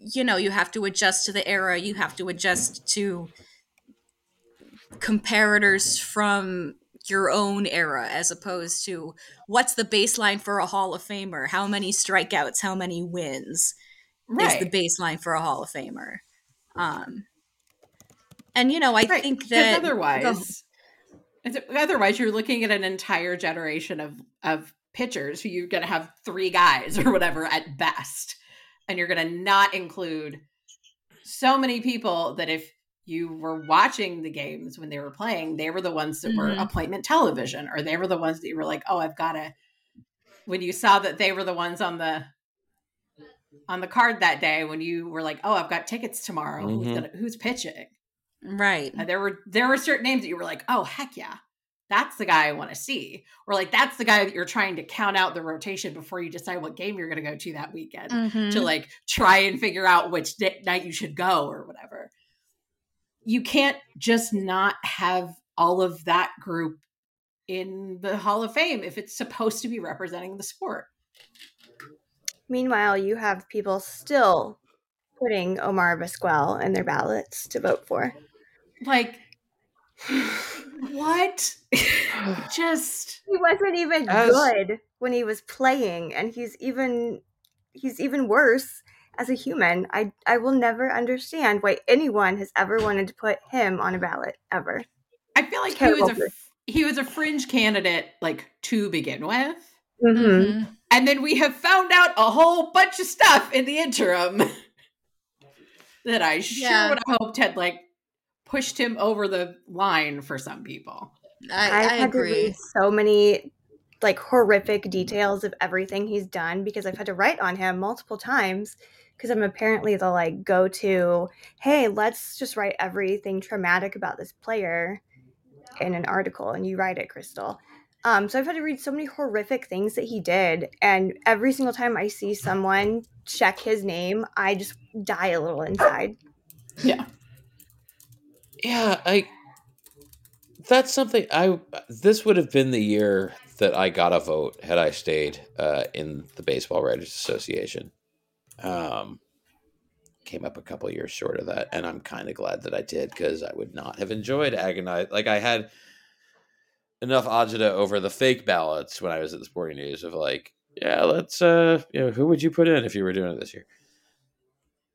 you know, you have to adjust to the era. You have to adjust to comparators from your own era, as opposed to what's the baseline for a Hall of Famer? How many strikeouts, how many wins right. is the baseline for a Hall of Famer? And, you know, I right. think that otherwise you're looking at an entire generation of pitchers who you're going to have three guys or whatever at best. And you're going to not include so many people that if you were watching the games when they were playing, they were the ones that were appointment television, or they were the ones that you were like, oh, I've got to, when you saw that they were the ones on the card that day, when you were like, oh, I've got tickets tomorrow. Mm-hmm. Who's pitching? Right. And there were certain names that you were like, oh, heck yeah, that's the guy I want to see. Or like, that's the guy that you're trying to count out the rotation before you decide what game you're going to go to that weekend to like try and figure out which night you should go or whatever. You can't just not have all of that group in the Hall of Fame if it's supposed to be representing the sport. Meanwhile, you have people still putting Omar Vizquel in their ballots to vote for. Like, what? He wasn't even good when he was playing, and he's even worse as a human. I will never understand why anyone has ever wanted to put him on a ballot ever. I feel like he was a fringe candidate, like, to begin with. Mm-hmm. And then we have found out a whole bunch of stuff in the interim that I sure would have hoped had, like, pushed him over the line for some people. I agree. To read so many, like, horrific details of everything he's done because I've had to write on him multiple times. Because I'm apparently the, like, go-to, hey, let's just write everything traumatic about this player in an article. And you write it, Crystal. So I've had to read so many horrific things that he did. And every single time I see someone check his name, I just die a little inside. Yeah. Yeah, that's something this would have been the year that I got a vote had I stayed in the Baseball Writers Association. Came up a couple years short of that, and I'm kind of glad that I did, because I would not have enjoyed agonizing. Like, I had enough agita over the fake ballots when I was at the Sporting News of like, yeah, let's who would you put in if you were doing it this year?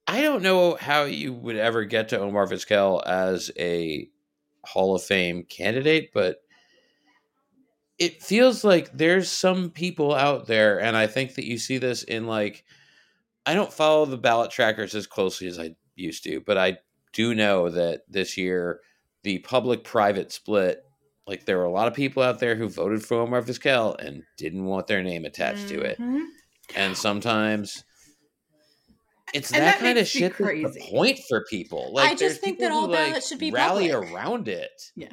I don't know how you would ever get to Omar Vizquel as a Hall of Fame candidate, but it feels like there's some people out there, and I think that you see this in, like, I don't follow the ballot trackers as closely as I used to, but I do know that this year the public-private split, like, there were a lot of people out there who voted for Omar Vizquel and didn't want their name attached to it. And sometimes it's that kind of shit crazy. That's the point for people. Like, I just think that all ballots should be rally public. Around it. Yeah.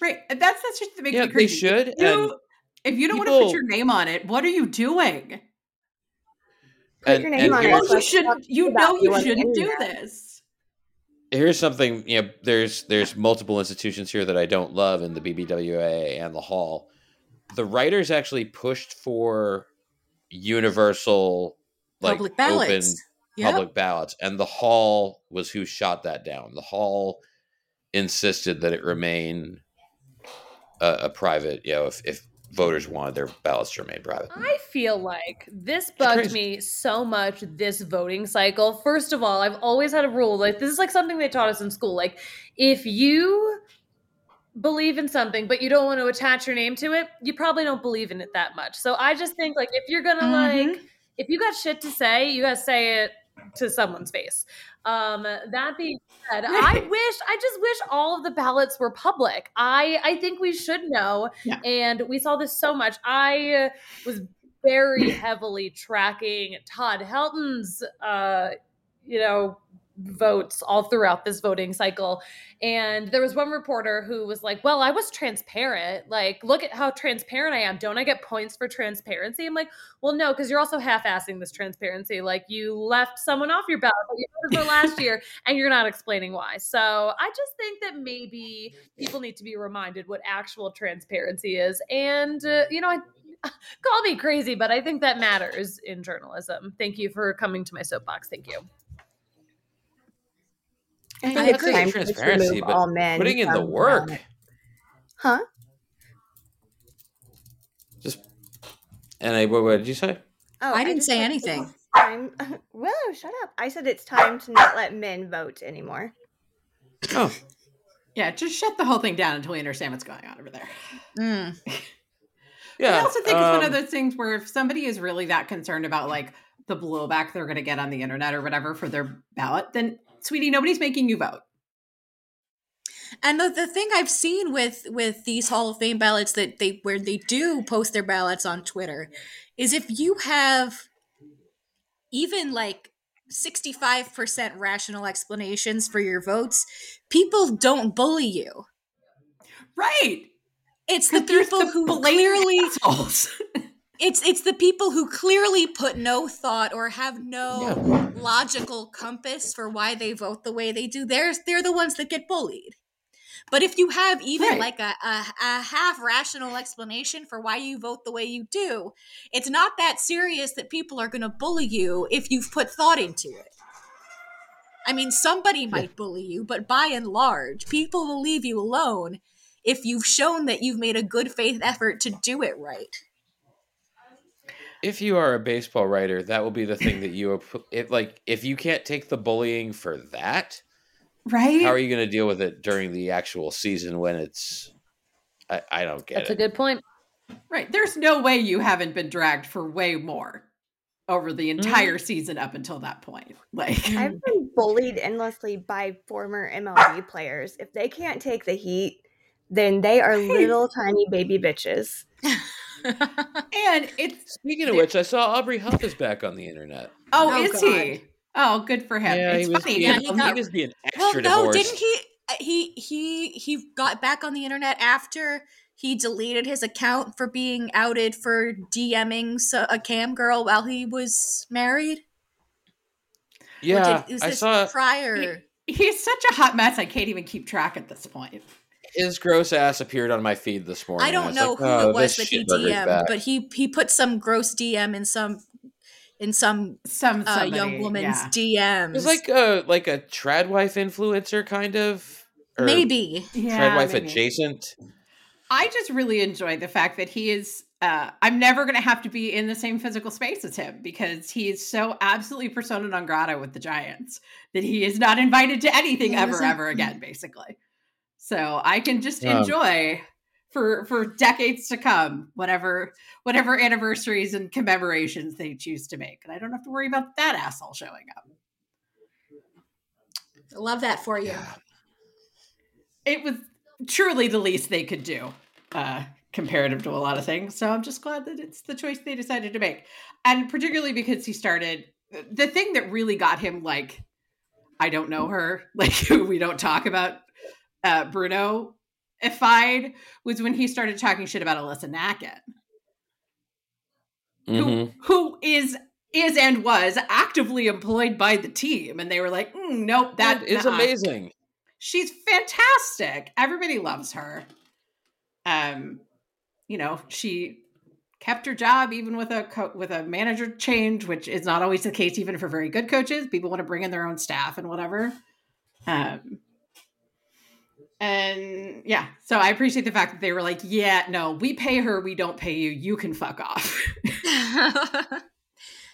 Right. That's just that makes me crazy. They should. If you don't want to put your name on it, what are you doing? You shouldn't do this. Here's something, there's multiple institutions here that I don't love in the BBWAA and the Hall. The writers actually pushed for universal, like, public ballots. Open public ballots, and the Hall was who shot that down. The Hall insisted that it remain a private, if voters wanted their ballots to remain private. I feel like this bugged me so much this voting cycle. First of all, I've always had a rule, like, this is like something they taught us in school. Like, if you believe in something but you don't want to attach your name to it, you probably don't believe in it that much. So I just think, like, if you're gonna if you got shit to say, you gotta say it to someone's face. That being said, I just wish all of the ballots were public. I think we should know. Yeah. And we saw this so much. I was very heavily tracking Todd Helton's, votes all throughout this voting cycle. And there was one reporter who was like, well, I was transparent. Like, look at how transparent I am. Don't I get points for transparency? I'm like, well, no, because you're also half-assing this transparency. Like, you left someone off your ballot that you voted for last year, and you're not explaining why. So I just think that maybe people need to be reminded what actual transparency is. And, call me crazy, but I think that matters in journalism. Thank you for coming to my soapbox. Thank you. I agree. Transparency, but putting in the work. Huh? Just and I, what did you say? Oh, I didn't say anything. Whoa, shut up. I said it's time to not let men vote anymore. Oh. Yeah, just shut the whole thing down until we understand what's going on over there. Mm. Yeah, I also think it's one of those things where if somebody is really that concerned about like the blowback they're going to get on the internet or whatever for their ballot, then sweetie, nobody's making you vote. And the thing I've seen with these Hall of Fame ballots that they where they do post their ballots on Twitter is if you have even like 65% rational explanations for your votes, people don't bully you. Right. It's the people who clearly it's the people who clearly put no thought or have no logical compass for why they vote the way they do. They're the ones that get bullied. But if you have even like a half rational explanation for why you vote the way you do, it's not that serious that people are going to bully you if you've put thought into it. I mean, somebody might bully you, but by and large, people will leave you alone if you've shown that you've made a good faith effort to do it right. If you are a baseball writer, that will be the thing that you if you can't take the bullying for that. Right? How are you going to deal with it during the actual season when it's... I don't get it. That's a good point. Right. There's no way you haven't been dragged for way more over the entire season up until that point. Like I've been bullied endlessly by former MLB players. If they can't take the heat, then they are little tiny baby bitches. And it's... Speaking of which, I saw Aubrey Huff is back on the internet. Oh is God. He? Oh, good for him. Yeah, it's funny. He was being extra divorced. Didn't he? He got back on the internet after he deleted his account for being outed for DMing a cam girl while he was married. Yeah, I saw prior. He's such a hot mess. I can't even keep track at this point. His gross ass appeared on my feed this morning. I don't know who it was that he DM'd, but he put some gross DM in some young woman's DMs. It's like a trad wife influencer kind of, or maybe trad wife adjacent. I just really enjoy the fact that he is. I'm never going to have to be in the same physical space as him because he is so absolutely persona non grata with the Giants that he is not invited to anything ever again, basically. So I can just enjoy for decades to come, whatever anniversaries and commemorations they choose to make. And I don't have to worry about that asshole showing up. I love that for you. Yeah. It was truly the least they could do, comparative to a lot of things. So I'm just glad that it's the choice they decided to make. And particularly because he started, the thing that really got him like, I don't know her, like we don't talk about Bruno, ified was when he started talking shit about Alyssa Nackett, who is and was actively employed by the team, and they were like, "Nope, that is amazing. She's fantastic. Everybody loves her." She kept her job even with a manager change, which is not always the case, even for very good coaches. People want to bring in their own staff and whatever. And yeah, so I appreciate the fact that they were like, yeah, no, we pay her. We don't pay you. You can fuck off.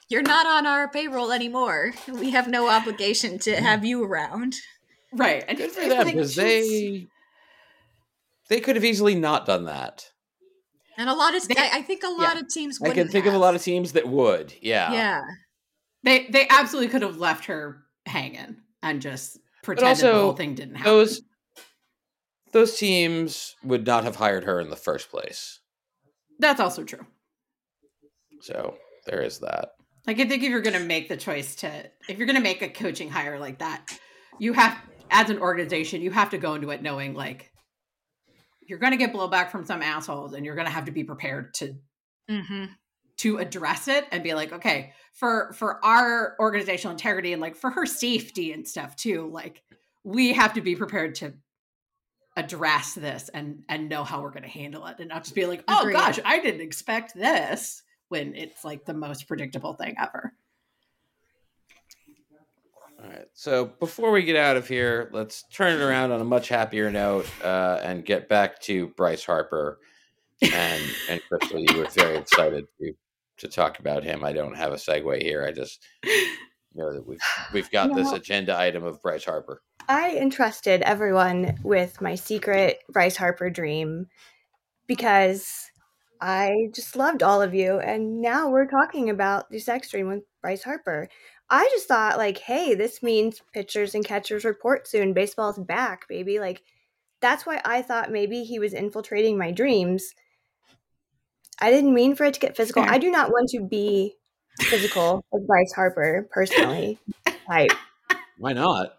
You're not on our payroll anymore. We have no obligation to have you around. Right. And good for them, because they could have easily not done that. And I think a lot of teams would. I can think of a lot of teams that would. Yeah. Yeah. They absolutely could have left her hanging and just pretended the whole thing didn't happen. Those teams would not have hired her in the first place. That's also true. So there is that. Like, I think if you're going to make the choice if you're going to make a coaching hire like that, you have, as an organization, you have to go into it knowing, like, you're going to get blowback from some assholes and you're going to have to be prepared to address it and be like, okay, for our organizational integrity and, like, for her safety and stuff, too, like, we have to be prepared to address this and know how we're going to handle it and not just be like, oh, agreed. Gosh, I didn't expect this, when it's like the most predictable thing ever. All right. So before we get out of here, let's turn it around on a much happier note and get back to Bryce Harper, And Crystal, you were very excited to talk about him. I don't have a segue here. I just know that we've got this agenda item of Bryce Harper. I entrusted everyone with my secret Bryce Harper dream because I just loved all of you. And now we're talking about the sex dream with Bryce Harper. I just thought, like, hey, this means pitchers and catchers report soon. Baseball's back, baby. Like, that's why I thought maybe he was infiltrating my dreams. I didn't mean for it to get physical. Fair. I do not want to be physical with Bryce Harper, personally. Like, why not?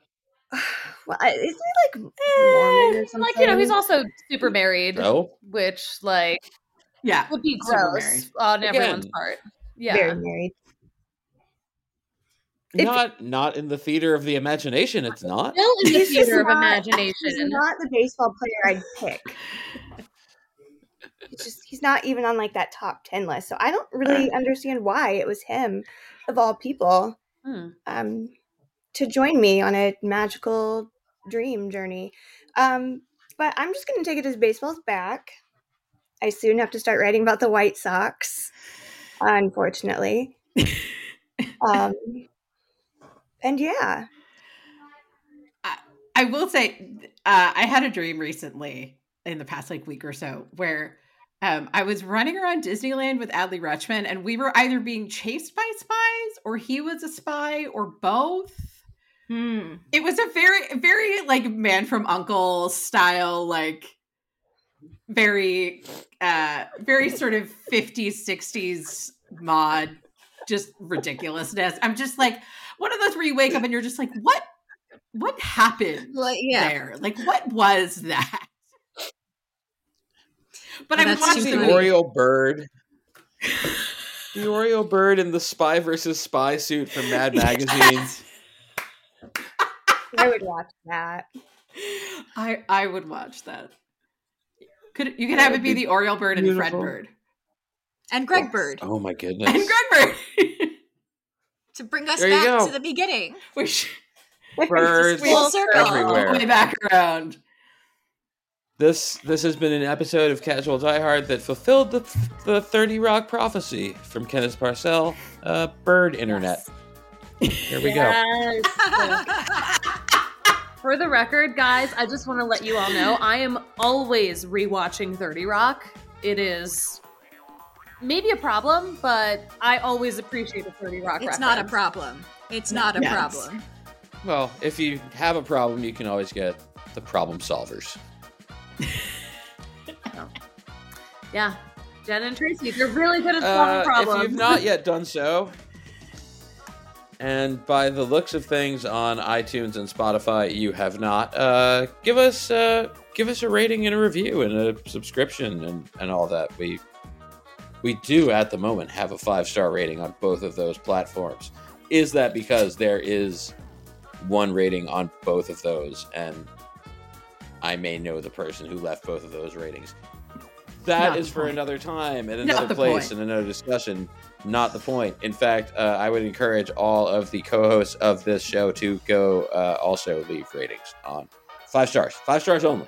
Well, is he, like, Mormon or something? Like, you know, he's also super married, which, like, would be gross on everyone's part. Yeah. Very married. Not in the theater of the imagination, it's not. Still in the theater of imagination. He's not the baseball player I'd pick. It's just, he's not even on, like, that top 10 list. So I don't really understand why it was him, of all people, to join me on a magical dream journey. But I'm just going to take it as baseball's back. I soon have to start writing about the White Sox, unfortunately. And yeah, I will say I had a dream recently in the past like week or so where I was running around Disneyland with Adley Rutschman and we were either being chased by spies or he was a spy or both. It was a very, very like Man from U.N.C.L.E. style, like very, very sort of 50s, 60s mod, just ridiculousness. I'm just like one of those where you wake up and you're just like, what happened there? Like, what was that? But I'm watching the Oreo bird. The Oreo bird in the spy versus spy suit from Mad Magazine. I would watch that. I would watch that. Could have it be the Oreo bird and Fred Bird. And Greg Bird. Oh my goodness. And Greg Bird. To bring us back to the beginning. We should Birds full circle everywhere. All the way back around. This has been an episode of Casual Die Hard that fulfilled the 30 Rock prophecy from Kenneth Parcell, Bird Internet. Yes. Here we go. For the record, guys, I just want to let you all know I am always rewatching 30 Rock. It is maybe a problem, but I always appreciate a 30 Rock reference. It's not a problem. It's not a problem. Well, if you have a problem, you can always get the problem solvers. Yeah, Jen and Tracy, they're really good at solving problems. If you've not yet done so, and by the looks of things on iTunes and Spotify, you have not. Give us a rating and a review and a subscription and all that. We do at the moment have a 5-star rating on both of those platforms. Is that because there is one rating on both of those, and I may know the person who left both of those ratings? That is for another time and another place and another discussion. Not the point. In fact, I would encourage all of the co-hosts of this show to go also leave ratings on 5 stars. 5 stars only.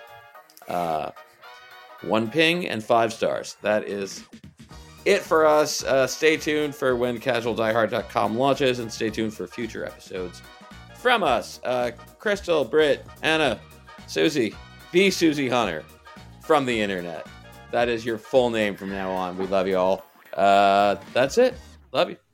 1 ping and 5 stars. That is it for us. Stay tuned for when casualdiehard.com launches and stay tuned for future episodes from us. Crystal, Britt, Anna, Susie, the Susie Hunter from the internet. That is your full name from now on. We love you all. That's it. Love you.